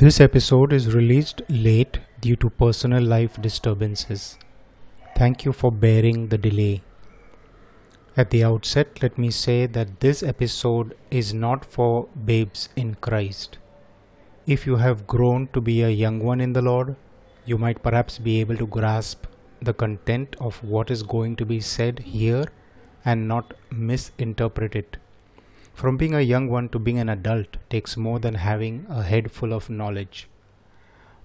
This episode is released late due to personal life disturbances. Thank you for bearing the delay. At the outset, let me say that this episode is not for babes in Christ. If you have grown to be a young one in the Lord, you might perhaps be able to grasp the content of what is going to be said here and not misinterpret it. From being a young one to being an adult takes more than having a head full of knowledge.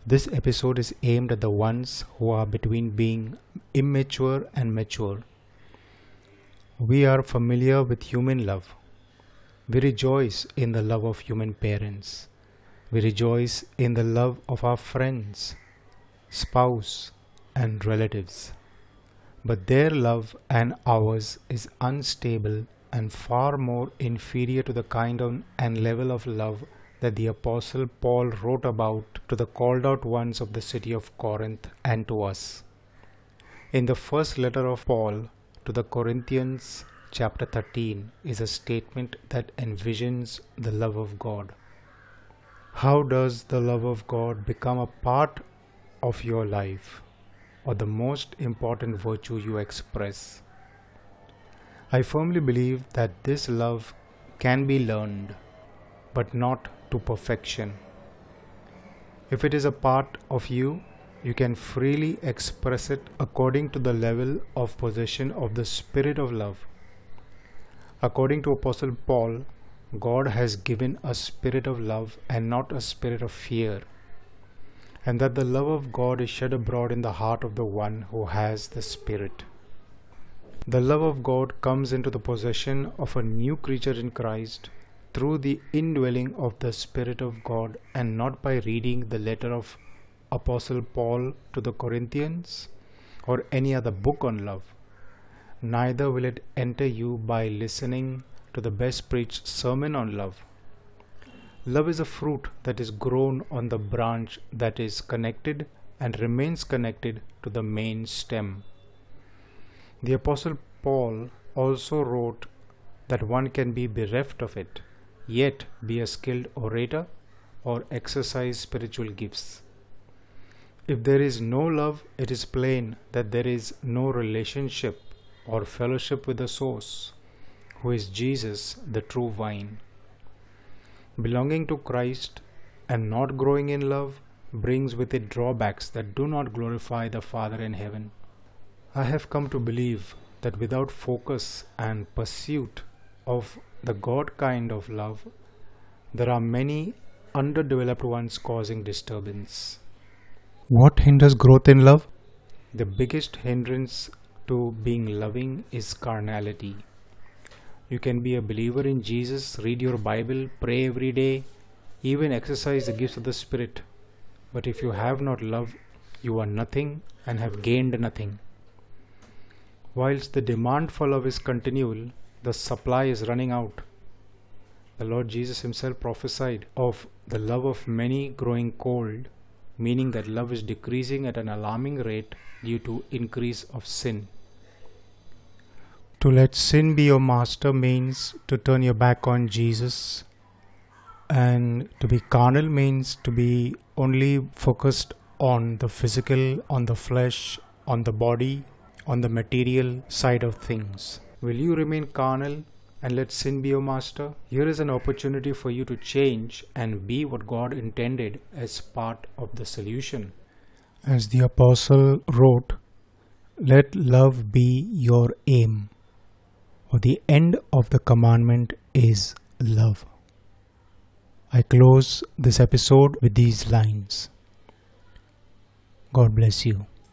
This episode is aimed at the ones who are between being immature and mature. We are familiar with human love. We rejoice in the love of human parents. We rejoice in the love of our friends, spouse, and relatives. But their love and ours is unstable and far more inferior to the kind of and level of love that the Apostle Paul wrote about to the called out ones of the city of Corinth and to us. In the first letter of Paul to the Corinthians, chapter 13, is a statement that envisions the love of God. How does the love of God become a part of your life or the most important virtue you express? I firmly believe that this love can be learned, but not to perfection. If it is a part of you, you can freely express it according to the level of possession of the Spirit of love. According to Apostle Paul, God has given a spirit of love and not a spirit of fear, and that the love of God is shed abroad in the heart of the one who has the Spirit. The love of God comes into the possession of a new creature in Christ through the indwelling of the Spirit of God and not by reading the letter of Apostle Paul to the Corinthians or any other book on love. Neither will it enter you by listening to the best preached sermon on love. Love is a fruit that is grown on the branch that is connected and remains connected to the main stem. The Apostle Paul also wrote that one can be bereft of it, yet be a skilled orator or exercise spiritual gifts. If there is no love, it is plain that there is no relationship or fellowship with the source, who is Jesus, the true vine. Belonging to Christ and not growing in love brings with it drawbacks that do not glorify the Father in heaven. I have come to believe that without focus and pursuit of the God kind of love, there are many underdeveloped ones causing disturbance. What hinders growth in love? The biggest hindrance to being loving is carnality. You can be a believer in Jesus, read your Bible, pray every day, even exercise the gifts of the Spirit. But if you have not love, you are nothing and have gained nothing. Whilst the demand for love is continual, the supply is running out. The Lord Jesus himself prophesied of the love of many growing cold, meaning that love is decreasing at an alarming rate due to increase of sin. To let sin be your master means to turn your back on Jesus, and to be carnal means to be only focused on the physical, on the flesh, on the body, on the material side of things. Will you remain carnal and let sin be your master? Here is an opportunity for you to change and be what God intended as part of the solution. As the Apostle wrote, let love be your aim, or the end of the commandment is love. I close this episode with these lines. God bless you.